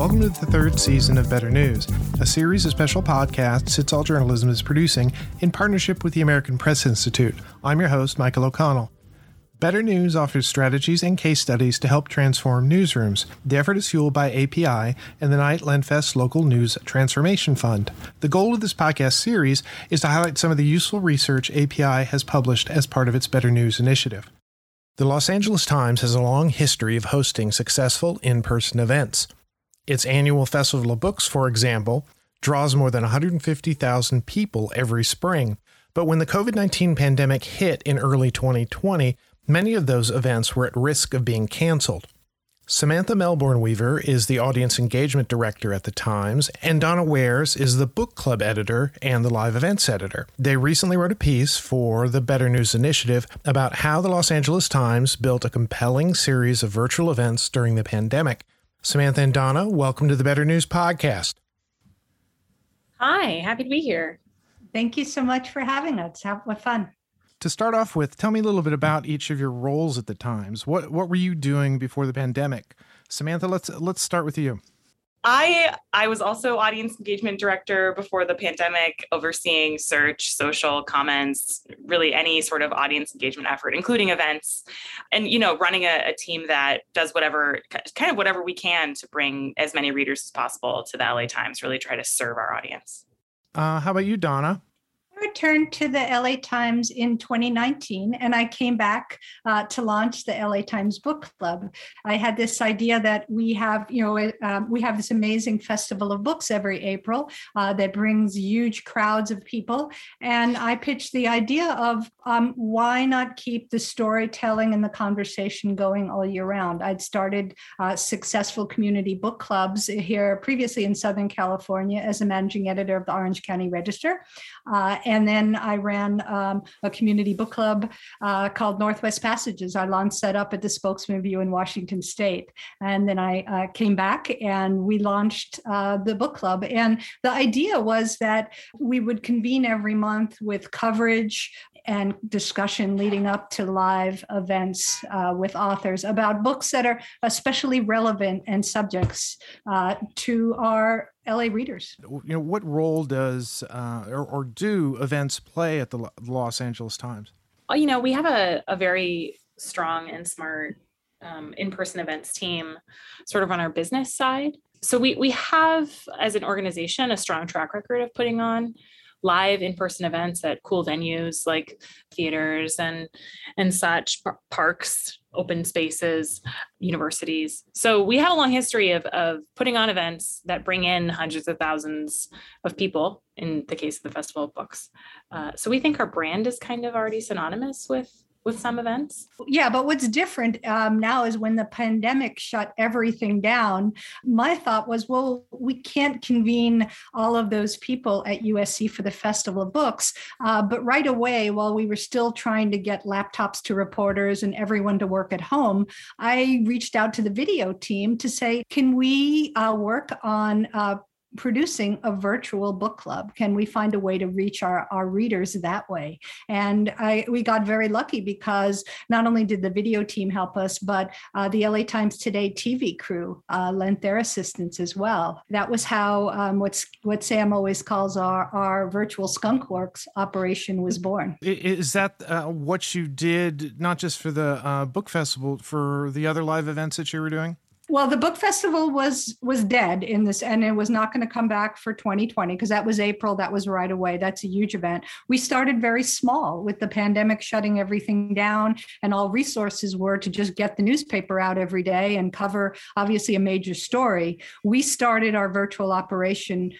Welcome to the third season of Better News, a series of special podcasts It's All Journalism is producing in partnership with the American Press Institute. I'm your host, Michael O'Connell. Better News offers strategies and case studies to help transform newsrooms. The effort is fueled by API and the Knight Lenfest Local News Transformation Fund. The goal of this podcast series is to highlight some of the useful research API has published as part of its Better News initiative. The Los Angeles Times has a long history of hosting successful in-person events. Its annual Festival of Books, for example, draws more than 150,000 people every spring. But when the COVID-19 pandemic hit in early 2020, many of those events were at risk of being canceled. Samantha Melbourne-Weaver is the audience engagement director at the Times, and Donna Wares is the book club editor and the live events editor. They recently wrote a piece for the Better News Initiative about how the Los Angeles Times built a compelling series of virtual events during the pandemic. Samantha and Donna, welcome to the Better News podcast. Hi, happy to be here. Thank you so much for having us. What fun. To start off with, tell me a little bit about each of your roles at the Times. What were you doing before the pandemic? Samantha, let's start with you. I was also audience engagement director before the pandemic, overseeing search, social comments, really any sort of audience engagement effort, including events, and running a team that does whatever we can to bring as many readers as possible to the LA Times. Really try to serve our audience. How about you, Donna? Returned to the LA Times in 2019, and I came back to launch the LA Times Book Club. I had this idea that we have this amazing festival of books every April that brings huge crowds of people, and I pitched the idea of why not keep the storytelling and the conversation going all year round. I'd started successful community book clubs here previously in Southern California as a managing editor of the Orange County Register. And then I ran a community book club called Northwest Passages. I launched that up at the Spokesman View in Washington State. And then I came back and we launched the book club. And the idea was that we would convene every month with coverage and discussion leading up to live events with authors about books that are especially relevant and subjects to our LA readers. What role does or do events play at the Los Angeles Times? Well, we have a very strong and smart in-person events team sort of on our business side. So we have, as an organization, a strong track record of putting on live in-person events at cool venues like theaters and such, parks, open spaces, universities. So we have a long history of putting on events that bring in hundreds of thousands of people, in the case of the Festival of Books. So we think our brand is kind of already synonymous with some events. Yeah, but what's different now is when the pandemic shut everything down, my thought was, well, we can't convene all of those people at USC for the Festival of Books. But right away, while we were still trying to get laptops to reporters and everyone to work at home, I reached out to the video team to say, can we work on producing a virtual book club? Can we find a way to reach our readers that way? And we got very lucky because not only did the video team help us, but the LA Times Today TV crew lent their assistance as well. That was how what Sam always calls our virtual skunk works operation was born. Is that what you did, not just for the book festival, for the other live events that you were doing? Well, the book festival was dead in this, and it was not going to come back for 2020 because that was April. That was right away. That's a huge event. We started very small with the pandemic shutting everything down, and all resources were to just get the newspaper out every day and cover, obviously, a major story. We started our virtual operation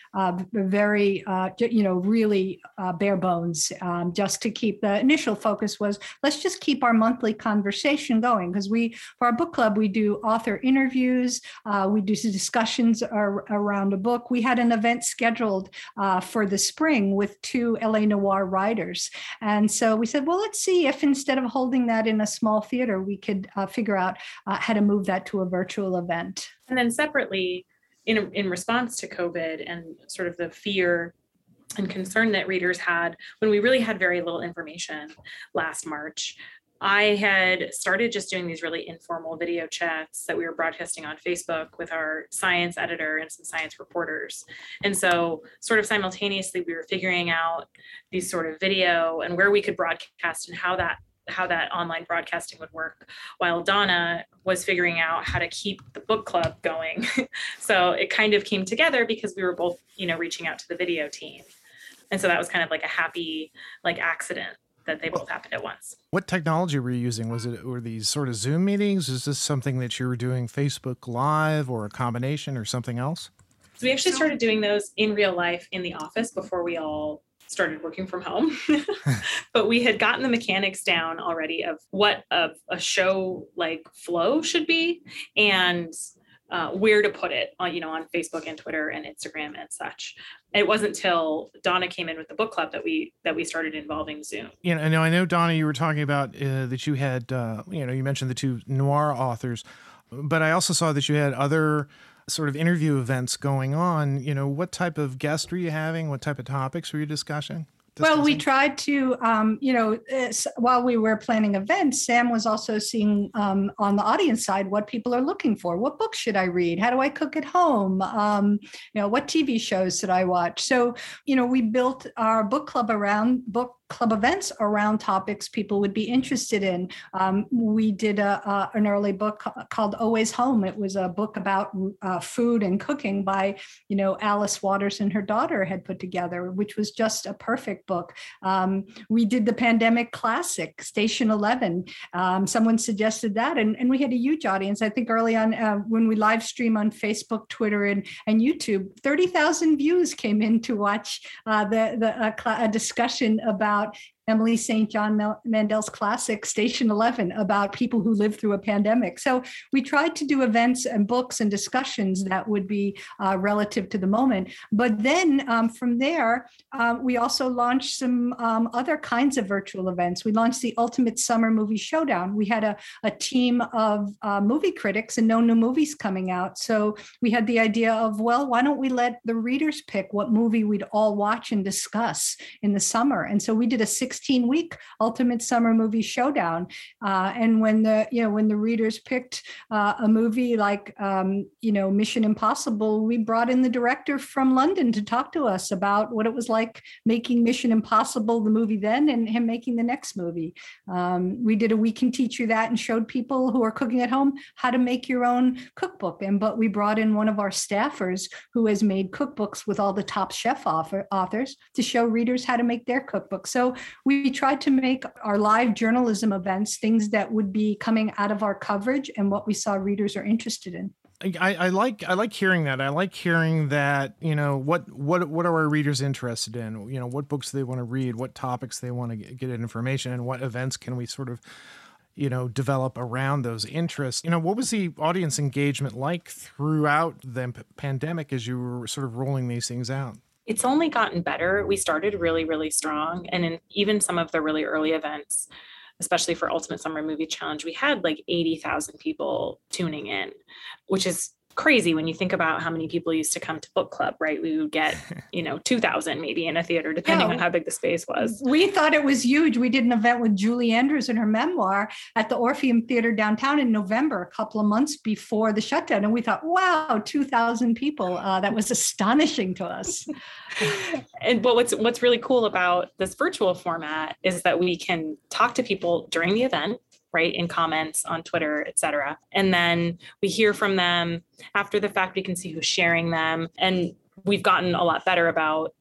very bare bones, just to keep the initial focus was, let's just keep our monthly conversation going, because for our book club, we do author interviews. We do discussions around a book. We had an event scheduled for the spring with two LA Noir writers. And so we said, well, let's see if instead of holding that in a small theater, we could figure out how to move that to a virtual event. And then separately, in response to COVID and sort of the fear and concern that readers had when we really had very little information last March, I had started just doing these really informal video chats that we were broadcasting on Facebook with our science editor and some science reporters. And so sort of simultaneously, we were figuring out these sort of video and where we could broadcast and how that online broadcasting would work, while Donna was figuring out how to keep the book club going. So it kind of came together because we were both, reaching out to the video team. And so that was kind of like a happy, accident that they both happened at once. What technology were you using? Were these sort of Zoom meetings? Is this something that you were doing Facebook Live or a combination or something else? So we actually started doing those in real life in the office before we all started working from home, but we had gotten the mechanics down already of what a show like flow should be and where to put it on, on Facebook and Twitter and Instagram and such. It wasn't till Donna came in with the book club that we started involving Zoom. I know, Donna, you were talking about that you had, you mentioned the two noir authors, but I also saw that you had other sort of interview events going on. What type of guests were you having? What type of topics were you discussing? Well, we tried to, while we were planning events, Sam was also seeing on the audience side what people are looking for. What books should I read? How do I cook at home? What TV shows should I watch? So, we built our book club events around topics people would be interested in. We did an early book called Always Home. It was a book about food and cooking by, Alice Waters and her daughter had put together, which was just a perfect book. We did the pandemic classic, Station 11. Someone suggested that, and we had a huge audience. I think early on when we live stream on Facebook, Twitter, and YouTube, 30,000 views came in to watch a discussion about Emily St. John Mandel's classic Station 11 about people who lived through a pandemic. So we tried to do events and books and discussions that would be relative to the moment. But then from there, we also launched some other kinds of virtual events. We launched the Ultimate Summer Movie Showdown. We had a team of movie critics and no new movies coming out. So we had the idea of, why don't we let the readers pick what movie we'd all watch and discuss in the summer? And so we did a 16-week Ultimate Summer Movie Showdown, and when the readers picked a movie like Mission Impossible, we brought in the director from London to talk to us about what it was like making Mission Impossible the movie then and him making the next movie. We did a We Can Teach You That and showed people who are cooking at home how to make your own cookbook. But we brought in one of our staffers who has made cookbooks with all the top chef authors to show readers how to make their cookbook. So we tried to make our live journalism events things that would be coming out of our coverage and what we saw readers are interested in. I like hearing that. I like hearing that, what are our readers interested in? What books they want to read, what topics they want to get information, and what events can we sort of, develop around those interests. What was the audience engagement like throughout the pandemic as you were sort of rolling these things out? It's only gotten better. We started really, really strong. And in even some of the really early events, especially for Ultimate Summer Movie Challenge, we had like 80,000 people tuning in, which is crazy when you think about how many people used to come to book club, right? We would get, 2,000 maybe in a theater, depending on how big the space was. We thought it was huge. We did an event with Julie Andrews and her memoir at the Orpheum Theater downtown in November, a couple of months before the shutdown. And we thought, 2,000 people. That was astonishing to us. But what's really cool about this virtual format is that we can talk to people during the event, right, in comments on Twitter, et cetera. And then we hear from them after the fact. We can see who's sharing them. And we've gotten a lot better about,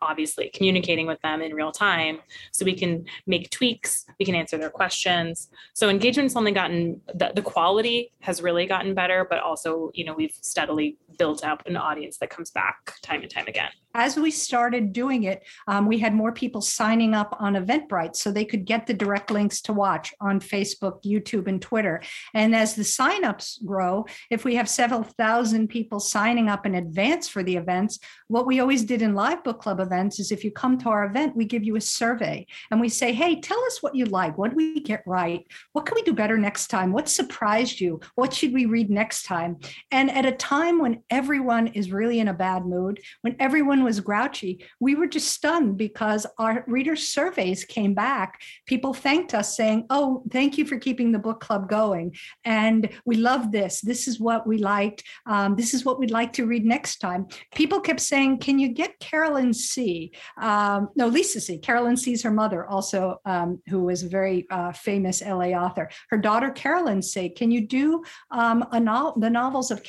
obviously communicating with them in real time. So we can make tweaks, we can answer their questions. So engagement's only gotten, the quality has really gotten better, but also, we've steadily built up an audience that comes back time and time again. As we started doing it, we had more people signing up on Eventbrite so they could get the direct links to watch on Facebook, YouTube, and Twitter. And as the signups grow, if we have several thousand people signing up in advance for the events, what we always did in live book club events is if you come to our event, we give you a survey and we say, hey, tell us what you like. What did we get right? What can we do better next time? What surprised you? What should we read next time? And at a time when everyone is really in a bad mood, when everyone was grouchy. We were just stunned because our reader surveys came back. People thanked us saying, oh, thank you for keeping the book club going. And we love this. This is what we liked. This is what we'd like to read next time. People kept saying, can you get Carolyn C? No, Lisa C. Carolyn C is her mother also, who was a very famous LA author. Her daughter, Carolyn C, can you do the novels of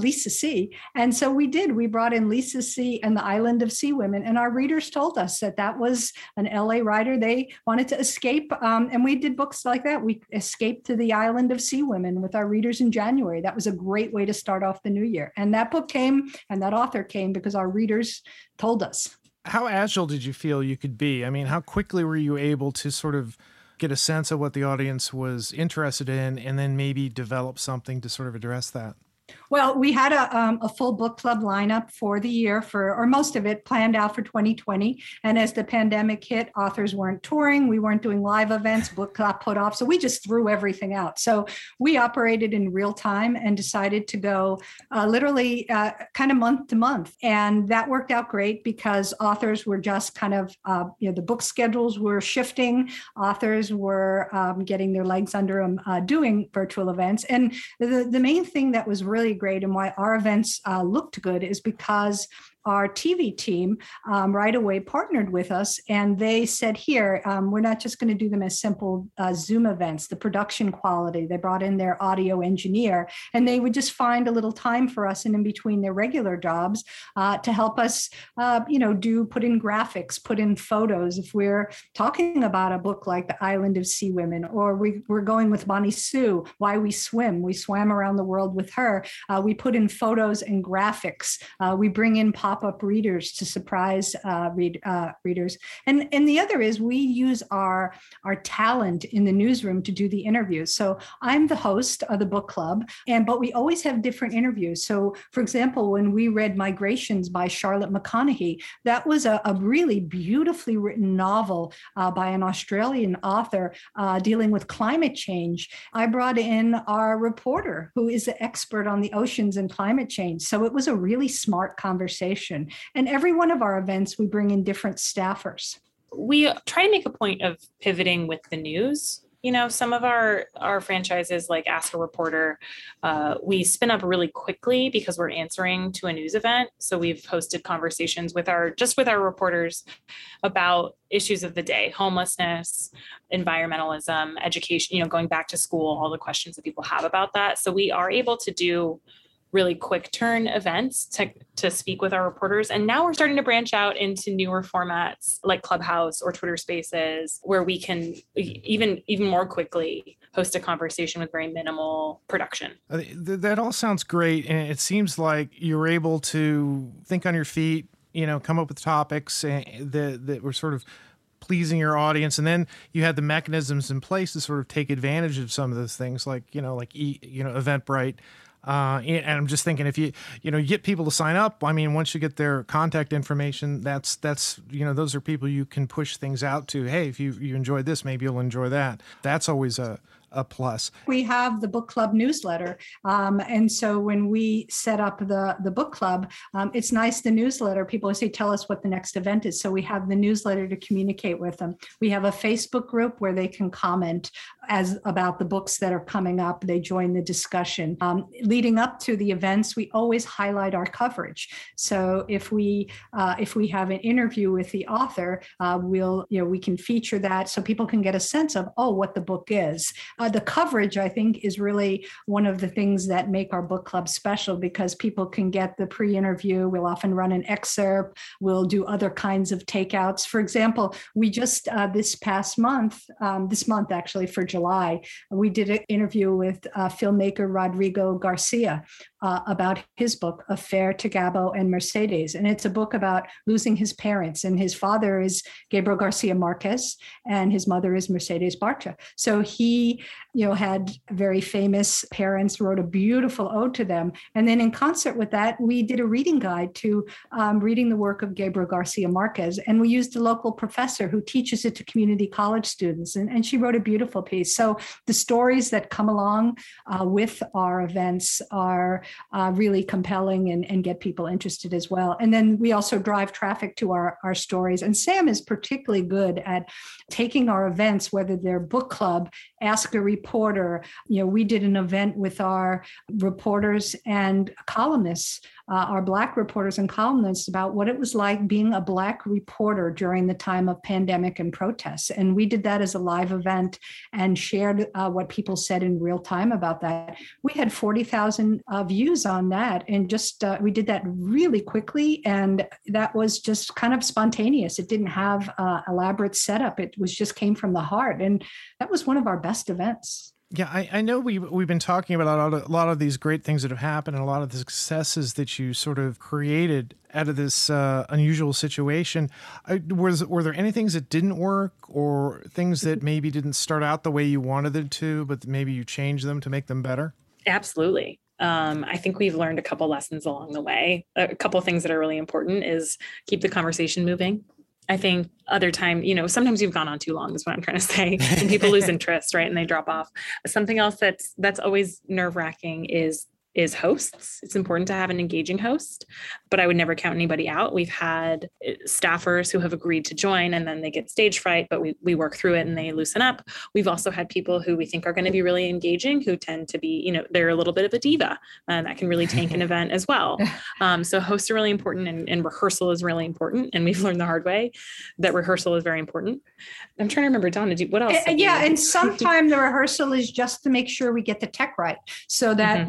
Lisa C? And so we did. We brought in Lisa C and the Island of Sea Women. And our readers told us that that was an LA writer they wanted to escape. And we did books like that. We escaped to the Island of Sea Women with our readers in January. That was a great way to start off the new year. And that book came and that author came because our readers told us. How agile did you feel you could be? I mean, how quickly were you able to sort of get a sense of what the audience was interested in and then maybe develop something to sort of address that? Well, we had a full book club lineup for the year or most of it planned out for 2020. And as the pandemic hit, authors weren't touring. We weren't doing live events, book club put off. So we just threw everything out. So we operated in real time and decided to go literally kind of month to month. And that worked out great because authors were just kind of, the book schedules were shifting. Authors were getting their legs under them doing virtual events. And the main thing that was really great and why our events looked good is because our TV team right away partnered with us and they said, here, we're not just going to do them as simple Zoom events, the production quality. They brought in their audio engineer and they would just find a little time for us in between their regular jobs to help us, put in graphics, put in photos. If we're talking about a book like The Island of Sea Women, or we're going with Bonnie Sue, Why We Swim, we swam around the world with her. We put in photos and graphics. We bring in pop-up readers to surprise readers. And the other is we use our talent in the newsroom to do the interviews. So I'm the host of the book club, but we always have different interviews. So for example, when we read Migrations by Charlotte McConaughey, that was a really beautifully written novel by an Australian author dealing with climate change. I brought in our reporter who is an expert on the oceans and climate change. So it was a really smart conversation. And every one of our events, we bring in different staffers. We try to make a point of pivoting with the news. You know, some of our franchises, like Ask a Reporter, we spin up really quickly because we're answering to a news event. So we've hosted conversations with our reporters about issues of the day, homelessness, environmentalism, education, going back to school, all the questions that people have about that. So we are able to do really quick turn events to speak with our reporters. And now we're starting to branch out into newer formats like Clubhouse or Twitter Spaces, where we can even more quickly host a conversation with very minimal production. That all sounds great. And it seems like you're able to think on your feet, come up with topics that were sort of pleasing your audience. And then you had the mechanisms in place to sort of take advantage of some of those things like Eventbrite. And I'm just thinking, if you get people to sign up, I mean, once you get their contact information, that's those are people you can push things out to. Hey, if you enjoyed this, maybe you'll enjoy that. That's always a plus. We have the book club newsletter. And so when we set up the book club, it's nice, the newsletter, people say, tell us what the next event is. So we have the newsletter to communicate with them. We have a Facebook group where they can comment about the books that are coming up. They join the discussion. Leading up to the events, we always highlight our coverage. So if we have an interview with the author, we can feature that so people can get a sense of, what the book is. The coverage, I think, is really one of the things that make our book club special, because people can get the pre-interview. We'll often run an excerpt. We'll do other kinds of takeouts. For example, we just this month, for July, we did an interview with filmmaker Rodrigo Garcia about his book, A Fare to Gabo and Mercedes. And it's a book about losing his parents. And his father is Gabriel Garcia Marquez, and his mother is Mercedes Barcha. So he had very famous parents, wrote a beautiful ode to them. And then in concert with that, we did a reading guide to reading the work of Gabriel Garcia Marquez. And we used a local professor who teaches it to community college students. And she wrote a beautiful piece. So the stories that come along with our events are really compelling and get people interested as well. And then we also drive traffic to our stories. And Sam is particularly good at taking our events, whether they're book club, ask a reporter. You know, we did an event with our reporters and columnists, our Black reporters and columnists, about what it was like being a Black reporter during the time of pandemic and protests. And we did that as a live event and shared what people said in real time about that. We had 40,000 views on that. And just we did that really quickly. And that was just kind of spontaneous. It didn't have elaborate setup. It was just came from the heart. And that was one of our best events. Yeah, I know we've been talking about a lot of these great things that have happened and a lot of the successes that you sort of created out of this unusual situation. Were there any things that didn't work or things that maybe didn't start out the way you wanted them to, but maybe you changed them to make them better? Absolutely. I think we've learned a couple lessons along the way. A couple things that are really important is keep the conversation moving. I think other time, you know, sometimes you've gone on too long is what I'm trying to say. And people lose interest, right? And they drop off. Something else that's always nerve-wracking is hosts. It's important to have an engaging host, but I would never count anybody out. We've had staffers who have agreed to join and then they get stage fright, but we work through it and they loosen up. We've also had people who we think are going to be really engaging, who tend to be, you know, they're a little bit of a diva, and that can really tank an event as well. So hosts are really important, and rehearsal is really important. And we've learned the hard way that rehearsal is very important. I'm trying to remember, Donna, what else? Yeah. And sometimes the rehearsal is just to make sure we get the tech right, so that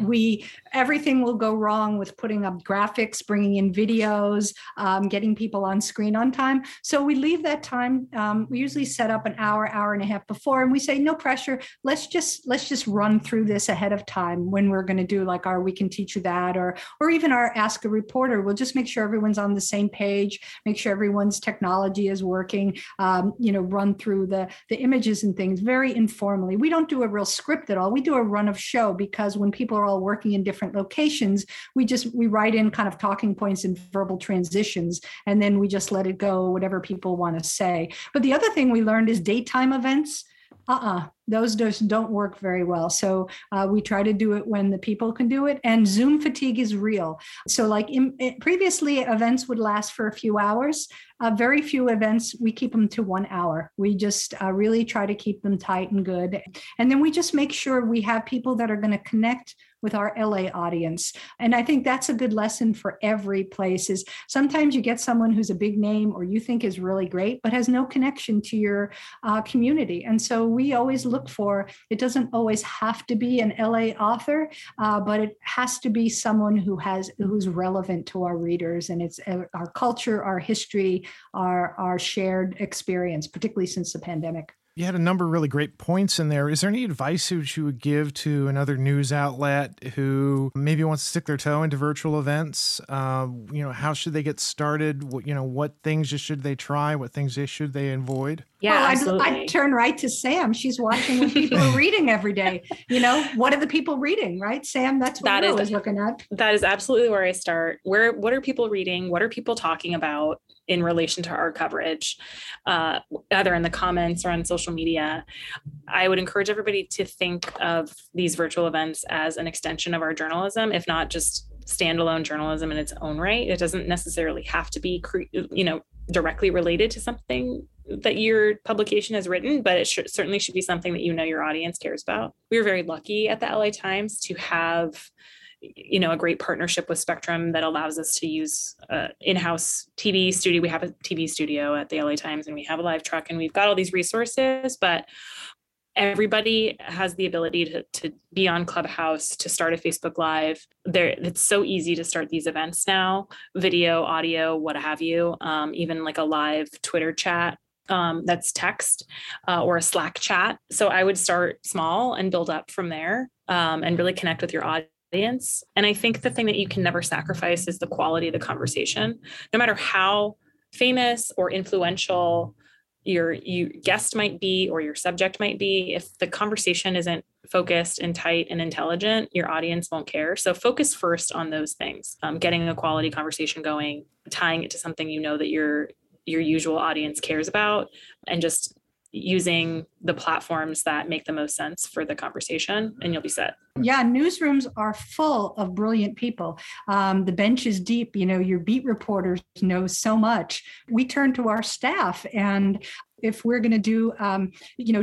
everything will go wrong with putting up graphics, bringing in videos, getting people on screen on time. So we leave that time. We usually set up an hour and a half before, and we say, no pressure. Let's just run through this ahead of time when we're going to do like our We Can Teach You That, or even our Ask a Reporter. We'll just make sure everyone's on the same page, make sure everyone's technology is working, run through the images and things very informally. We don't do a real script at all. We do a run of show, because when people are all working in different locations, we write in kind of talking points and verbal transitions, and then we just let it go, whatever people want to say. But the other thing we learned is daytime events. Those just don't work very well. So we try to do it when the people can do it. And Zoom fatigue is real. So like previously, events would last for a few hours. Very few events, we keep them to 1 hour. We just really try to keep them tight and good. And then we just make sure we have people that are going to connect with our LA audience. And I think that's a good lesson for every place, is sometimes you get someone who's a big name or you think is really great, but has no connection to your community. And so we always look for, it doesn't always have to be an LA author, but it has to be someone who's relevant to our readers, and it's our culture, our history, our shared experience, particularly since the pandemic. You had a number of really great points in there. Is there any advice that you would give to another news outlet who maybe wants to stick their toe into virtual events? How should they get started? What things should they try? What things should they avoid? Yeah, well, I'd turn right to Sam. She's watching what people are reading every day. What are the people reading, right, Sam? That's what I was looking at. That is absolutely where I start. What are people reading? What are people talking about in relation to our coverage, either in the comments or on social media? I would encourage everybody to think of these virtual events as an extension of our journalism, if not just standalone journalism in its own right. It doesn't necessarily have to be, directly related to something that your publication has written, but it certainly should be something that your audience cares about. We were very lucky at the LA Times to have a great partnership with Spectrum that allows us to use in-house TV studio. We have a TV studio at the LA Times, and we have a live truck, and we've got all these resources, but everybody has the ability to be on Clubhouse, to start a Facebook Live. It's so easy to start these events now, video, audio, what have you, even like a live Twitter chat. That's text or a Slack chat. So I would start small and build up from there, and really connect with your audience. And I think the thing that you can never sacrifice is the quality of the conversation. No matter how famous or influential your guest might be or your subject might be, if the conversation isn't focused and tight and intelligent, your audience won't care. So focus first on those things, getting a quality conversation going, tying it to something that your usual audience cares about, and just using the platforms that make the most sense for the conversation, and you'll be set. Yeah, newsrooms are full of brilliant people. The bench is deep. You know, your beat reporters know so much. We turn to our staff, and if we're going to do,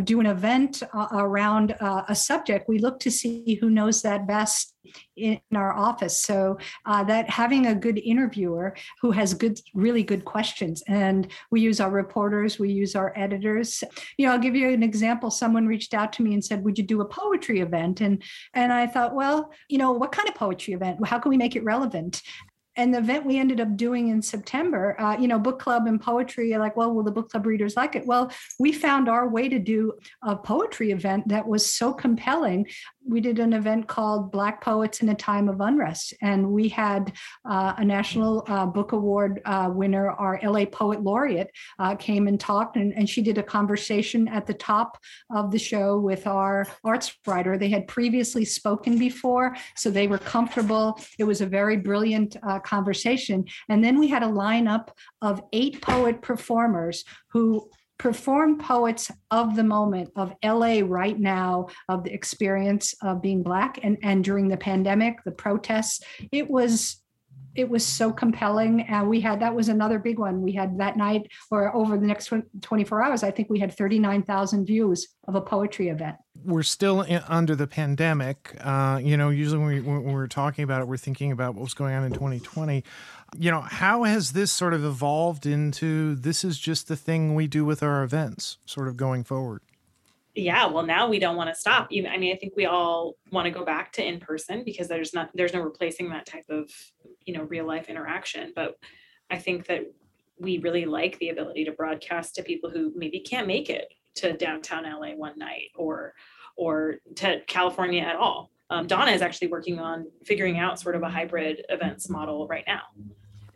do an event around a subject, we look to see who knows that best in our office. So that having a good interviewer who has really good questions, and we use our reporters, we use our editors. You know, I'll give you an example. Someone reached out to me and said, "Would you do a poetry event?" And I thought, well, you know, what kind of poetry event? How can we make it relevant? And the event we ended up doing in September, book club and poetry, like, well, will the book club readers like it? Well, we found our way to do a poetry event that was so compelling. We did an event called Black Poets in a Time of Unrest. And we had a National Book Award winner, our LA Poet Laureate, came and talked, and she did a conversation at the top of the show with our arts writer. They had previously spoken before, so they were comfortable. It was a very brilliant conversation. And then we had a lineup of 8 poet performers who perform poets of the moment, of LA right now, of the experience of being Black and during the pandemic, the protests. It was so compelling. And that was another big one. We had that night, or over the next 24 hours, I think we had 39,000 views of a poetry event. We're still under the pandemic. Usually when we're talking about it, we're thinking about what was going on in 2020. You know, how has this sort of evolved into this is just the thing we do with our events sort of going forward? Yeah, well, now we don't want to stop. I mean, I think we all want to go back to in person because there's no replacing that type of, real life interaction. But I think that we really like the ability to broadcast to people who maybe can't make it to downtown LA one night or to California at all. Donna is actually working on figuring out sort of a hybrid events model right now.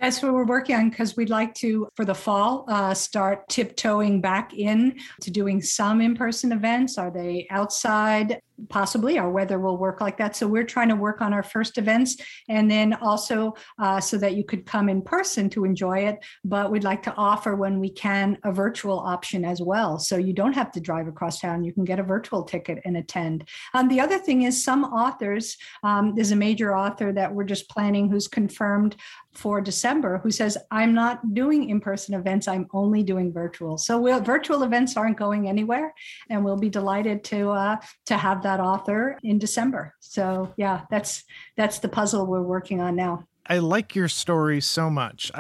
That's what we're working on, because we'd like to, for the fall, start tiptoeing back in to doing some in-person events. Are they outside? Possibly. Our weather will work like that. So we're trying to work on our first events, and then also so that you could come in person to enjoy it. But we'd like to offer, when we can, a virtual option as well. So you don't have to drive across town. You can get a virtual ticket and attend. The other thing is some authors, there's a major author that we're just planning who's confirmed for December, who says, I'm not doing in-person events, I'm only doing virtual. So virtual events aren't going anywhere, and we'll be delighted to have that author in December. So yeah, that's the puzzle we're working on now. I like your story so much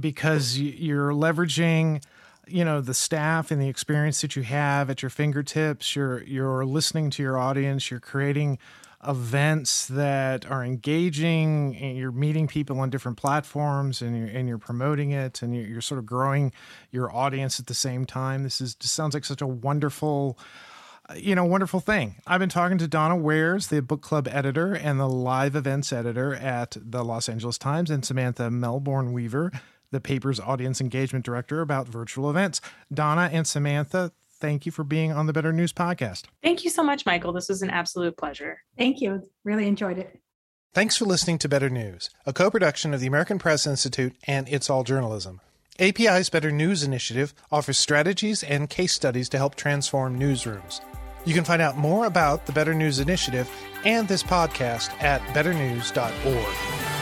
because you're leveraging the staff and the experience that you have at your fingertips. You're listening to your audience, you're creating events that are engaging, and you're meeting people on different platforms, and you're promoting it, and you're sort of growing your audience at the same time. This just sounds like such a wonderful thing. I've been talking to Donna Wares, the book club editor and the live events editor at the Los Angeles Times, and Samantha Melbourne-Weaver, the paper's audience engagement director, about virtual events. Donna and Samantha, thank you for being on the Better News Podcast. Thank you so much, Michael. This was an absolute pleasure. Thank you. Really enjoyed it. Thanks for listening to Better News, a co-production of the American Press Institute and It's All Journalism. API's Better News initiative offers strategies and case studies to help transform newsrooms. You can find out more about the Better News initiative and this podcast at betternews.org.